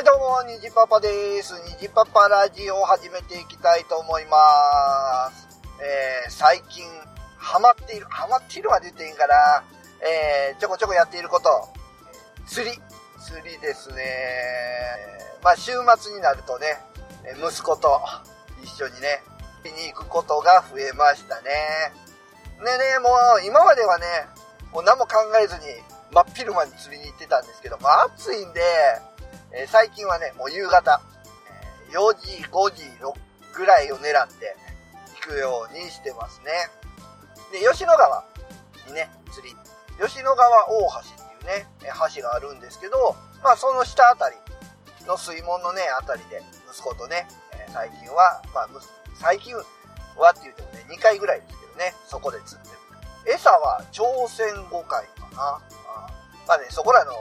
はいどうも、にじパパです。にじパパラジオを始めていきたいと思います。最近、ハマっているは出ていいから、ちょこちょこやっていること、釣りですね。まあ、週末になるとね、息子と一緒にね、見に行くことが増えましたね。でね、もう今まではね、もう何も考えずに真っ昼間に釣りに行ってたんですけど、まあ、暑いんで、最近はね、もう夕方、4時、5時、6ぐらいを狙って行くようにしてますね。で、吉野川にね、釣り、吉野川大橋っていうね、橋があるんですけど、まあその下あたりの水門のね、あたりで息子とね、最近はって言ってもね、2回ぐらいですけどね、そこで釣ってる。餌は朝鮮5回かな。まあね、そこらの、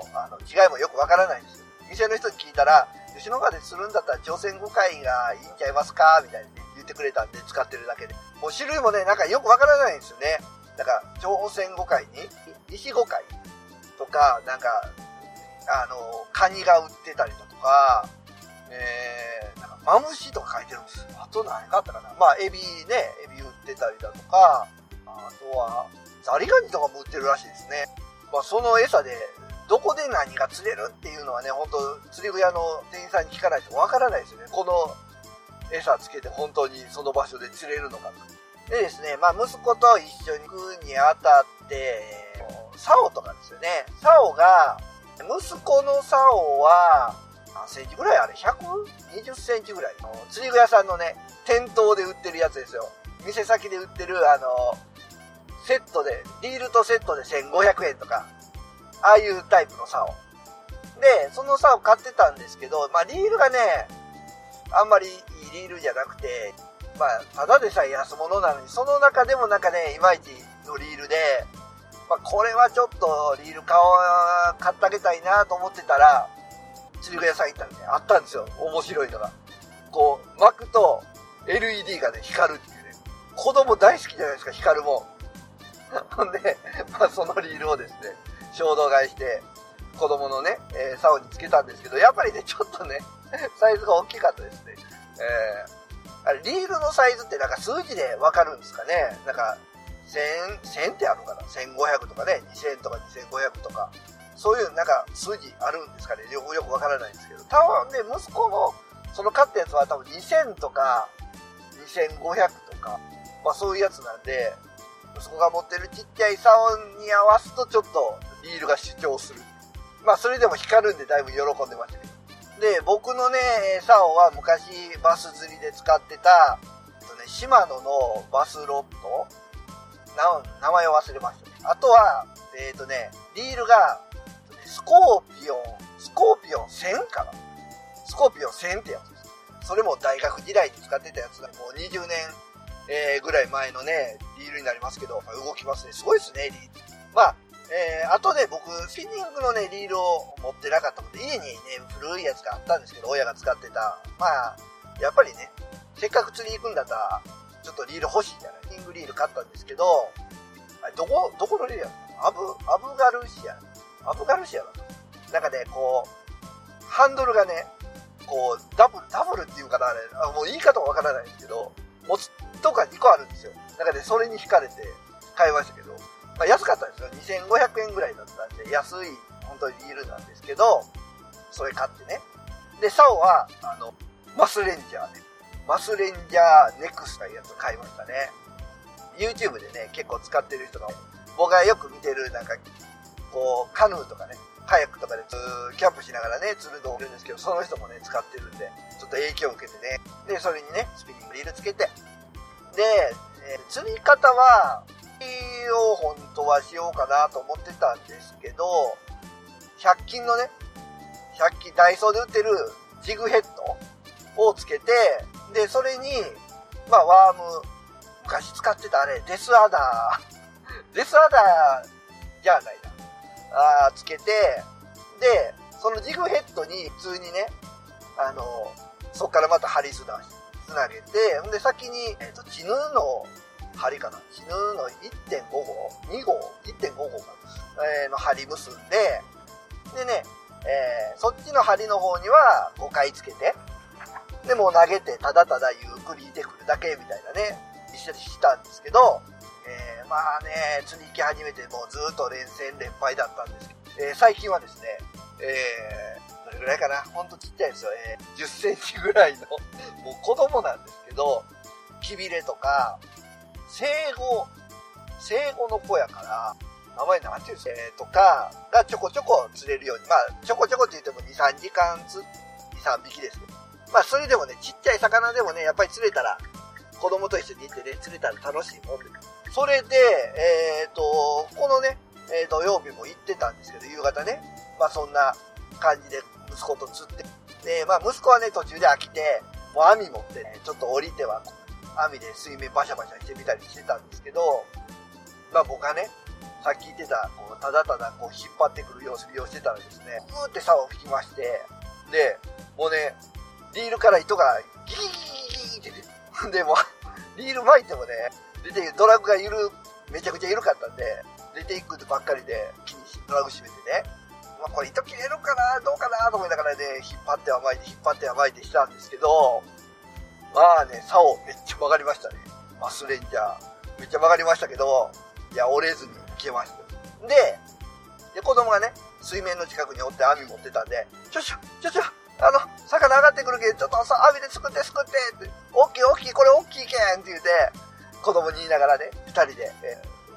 違いもよくわからないんですよ。店の人に聞いたら、吉野川でするんだったら朝鮮5回がいいんちゃいますかみたいに、ね、言ってくれたんで使ってるだけで。もう種類もね、なんかよくわからないんですよね。だから、朝鮮5回に、西5回とか、なんか、カニが売ってたりだとか、なんかマムシとか書いてるんですよ。あと何があったかな。まあ、エビね、エビ売ってたりだとか、あとは、ザリガニとかも売ってるらしいですね。まあ、その餌で、どこで何が釣れるっていうのはね、本当釣り具屋の店員さんに聞かないとわからないですよね。この餌つけて本当にその場所で釣れるのかと。でですね、まあ息子と一緒に行くにあたって、竿とかですよね。竿が、息子の竿は、何センチぐらいあれ ?120 センチぐらいの釣り具屋さんのね、店頭で売ってるやつですよ。店先で売ってる、セットで、リールとセットで1500円とか。ああいうタイプの竿で、その竿買ってたんですけど、まあリールがね、あんまりいいリールじゃなくて、まあただでさえ安物なのに、その中でもなんかね、いまいちのリールで、まあこれはちょっとリール買ってあげたいなと思ってたら、釣り具屋さん行ったらね、あったんですよ、面白いのが。こう、巻くと LED がね、光るっていうね、子供大好きじゃないですか、光るもん。ほんで、まあそのリールをですね、衝動買いして子供のね、竿につけたんですけど、やっぱりねちょっとねサイズが大きかったですね。あれリールのサイズってなんか数字でわかるんですかね。なんか1000ってあるのかな、1500とかね、2000とか2500とか、そういうなんか数字あるんですかね。よくわからないんですけど、多分ね息子のその買ったやつは多分2000とか2500とか、まあそういうやつなんで、息子が持ってるちっちゃい竿に合わすとちょっとリールが主張する。まあそれでも光るんでだいぶ喜んでましたね。で、僕のね、竿は昔バス釣りで使ってた、シマノのバスロット、名前を忘れましたね。あとは、リールが、スコーピオン1000かな。スコーピオン1000ってやつです。それも大学時代に使ってたやつが、もう20年、ぐらい前のね、リールになりますけど、まあ、動きますね。すごいですね、リール。まああとで僕、スピニングのね、リールを持ってなかったので、家にね、古いやつがあったんですけど、親が使ってた。まあ、やっぱりね、せっかく釣り行くんだったら、ちょっとリール欲しいじゃない。スピニングリール買ったんですけど、どこのリールやったの？アブガルシアだと。なんかね、こう、ハンドルがね、こう、ダブルっていうかな、あれ、もう言い方わからないんですけど、持つとか2個あるんですよ。なんかね、それに惹かれて買いましたけど、まあ、安かったんですよ。2500円ぐらいだったんで、安い、本当にリールなんですけど、それ買ってね。で、竿は、マスレンジャーネクスタいうやつを買いましたね。YouTube でね、結構使ってる人が、僕がよく見てる、なんか、こう、カヌーとかね、カヤックとかでキャンプしながらね、釣る動画ですけど、その人もね、使ってるんで、ちょっと影響を受けてね。で、それにね、スピニングリールつけて。で、釣り方は、を本当はしようかなと思ってたんですけど、100均のね、100均ダイソーで売ってるジグヘッドをつけて、でそれにまあワーム、昔使ってたあれデスアダーじゃないな、つけて、でそのジグヘッドに普通にね、そこからまた針つなげて、んで先にチヌの針かな、チヌの 1.5 号 2号 1.5 号か、の針結んで、でね、そっちの針の方には5回つけて、でもう投げてただただゆっくり出てくるだけみたいなね、一緒にしたんですけど、まあね、釣り行き始めてもうずっと連戦連敗だったんですけど、最近はですね、どれぐらいかな、ほんとちっちゃいですよ、10センチぐらいのもう子供なんですけど、キビレとか生後の子やから名前なんていうんですか、とかがちょこちょこ釣れるように、まあちょこちょこって言っても 2,3 時間2,3 匹ですけど、まあそれでもね、ちっちゃい魚でもね、やっぱり釣れたら子供と一緒に行ってね、釣れたら楽しいもんで、それでこのね、土曜日も行ってたんですけど、夕方ね、まあそんな感じで息子と釣って、でまあ息子はね途中で飽きて、もう網持ってね、ちょっと降りては網で水面バシャバシャしてみたりしてたんですけど、まあ僕はね、さっき言ってたこうただただこう引っ張ってくる様子利用してたらですね、グーって竿を引きまして、でもうね、リールから糸がギーギーギーって出て、でもリール巻いてもね、出てドラッグがめちゃくちゃ緩かったんで、出ていくばっかりで気にドラッグ締めてね、まあ、これ糸切れるかなどうかなと思いながらね、引っ張っては巻いて引っ張っては巻いてしたんですけど、まあね、竿めっちゃ曲がりましたね。マスレンジャーめっちゃ曲がりましたけど、いや折れずに消えました。で子供がね、水面の近くにおって網持ってたんで、ちょ魚上がってくるけど、ちょっとさ網ですくってすくってって、大きいこれ大きいけんって言うて子供に言いながらね、2人で、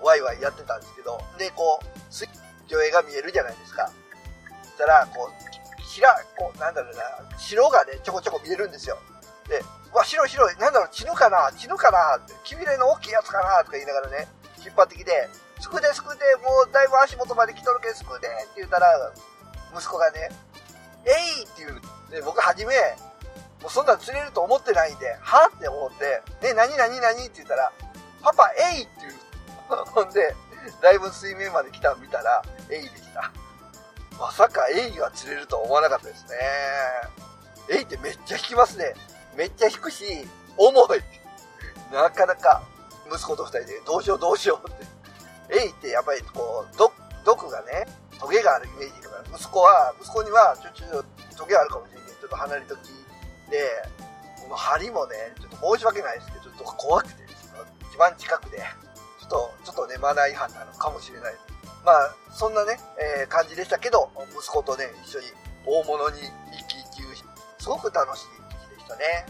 ワイワイやってたんですけど、でこう水上が見えるじゃないですか。そしたらこうなんだろうな、白がねちょこちょこ見えるんですよ。でわ、白い、なんだろう、チヌかなって、キビレの大きいやつかなとか言いながらね、引っ張ってきて、すくで、もうだいぶ足元まで来とるけん、すくでって言ったら、息子がね、えいって言う。で、僕はじめ、もうそんなん釣れると思ってないんで、はって思って、ね、何って言ったら、パパ、えいって言う。ほんで、だいぶ水面まで来た見たら、えいでした。まさかえいが釣れるとは思わなかったですね。えいってめっちゃ引きますね。めっちゃ引くし、重い。なかなか、息子と二人でどうしようって。エイってやっぱりこう、毒がね、トゲがあるイメージだから、息子にはちょっとトゲあるかもしれないけど、ちょっと離れときで、この針もね、ちょっと申し訳ないですけど、ちょっと怖くてですね、一番近くで、ちょっとね、マナー違反なのかもしれない。まあ、そんなね、感じでしたけど、息子とね、一緒に大物に一喜一憂し、すごく楽しい。ね、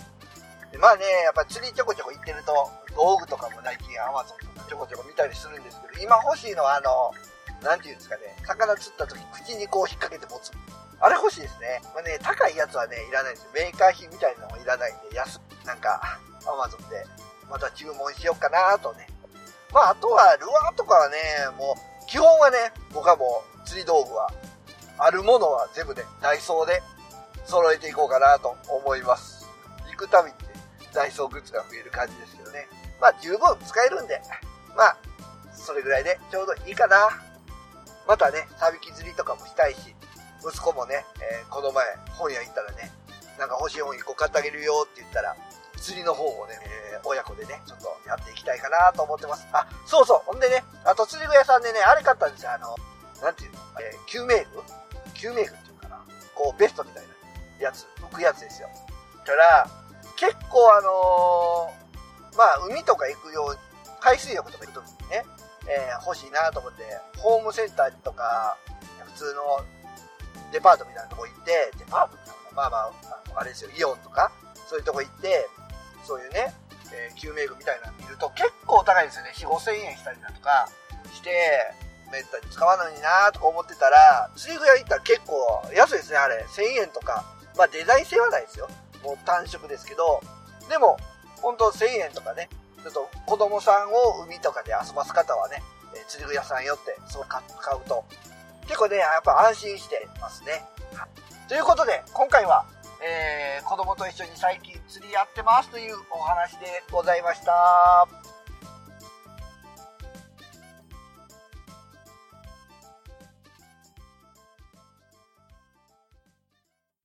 でまあね、やっぱり釣りちょこちょこ行ってると道具とかも最近アマゾンとかちょこちょこ見たりするんですけど、今欲しいのはなんていうんですかね、魚釣った時口にこう引っ掛けて持つ、あれ欲しいですね。まあね、高いやつはねいらないです。メーカー品みたいなのもいらないんで、なんかアマゾンでまた注文しようかなとね。まああとはルアーとかはね、もう基本はね、僕はもう釣り道具はあるものは全部ね、ダイソーで揃えていこうかなと思います。行くたびにダイソーグッズが増える感じですけどね。まあ十分使えるんで、まあそれぐらいでちょうどいいかな。またね、サビキ釣りとかもしたいし、息子もね、この前本屋行ったらね、なんか欲しい本1個買ってあげるよって言ったら、釣りの方をね、親子でねちょっとやっていきたいかなと思ってます。あ、そうそう、ほんでね、あと釣り具屋さんでね、あれ買ったんですよ。なんていうの、救命具っていうかな、こうベストみたいなやつ浮くやつですよ。だから結構まあ海とか行くよう、海水浴とか行くときにね、欲しいなと思ってホームセンターとか普通のデパートみたいなとこ行って、デパートってまああれですよ、イオンとかそういうとこ行って、そういうね、救命具みたいなの見ると結構高いんですよね。4,000-5,000円したりだとかして、めったに使わないのになとか思ってたら、釣り具屋行ったら結構安いですね。あれ1,000円とか、まあデザイン性はないですよ、もう単色ですけど、でも本当1,000円とかね、ちょっと子供さんを海とかで遊ばす方はね、釣り具屋さん寄ってそう買うと結構ね、やっぱ安心してますね。ということで今回は、子供と一緒に最近釣りやってますというお話でございました。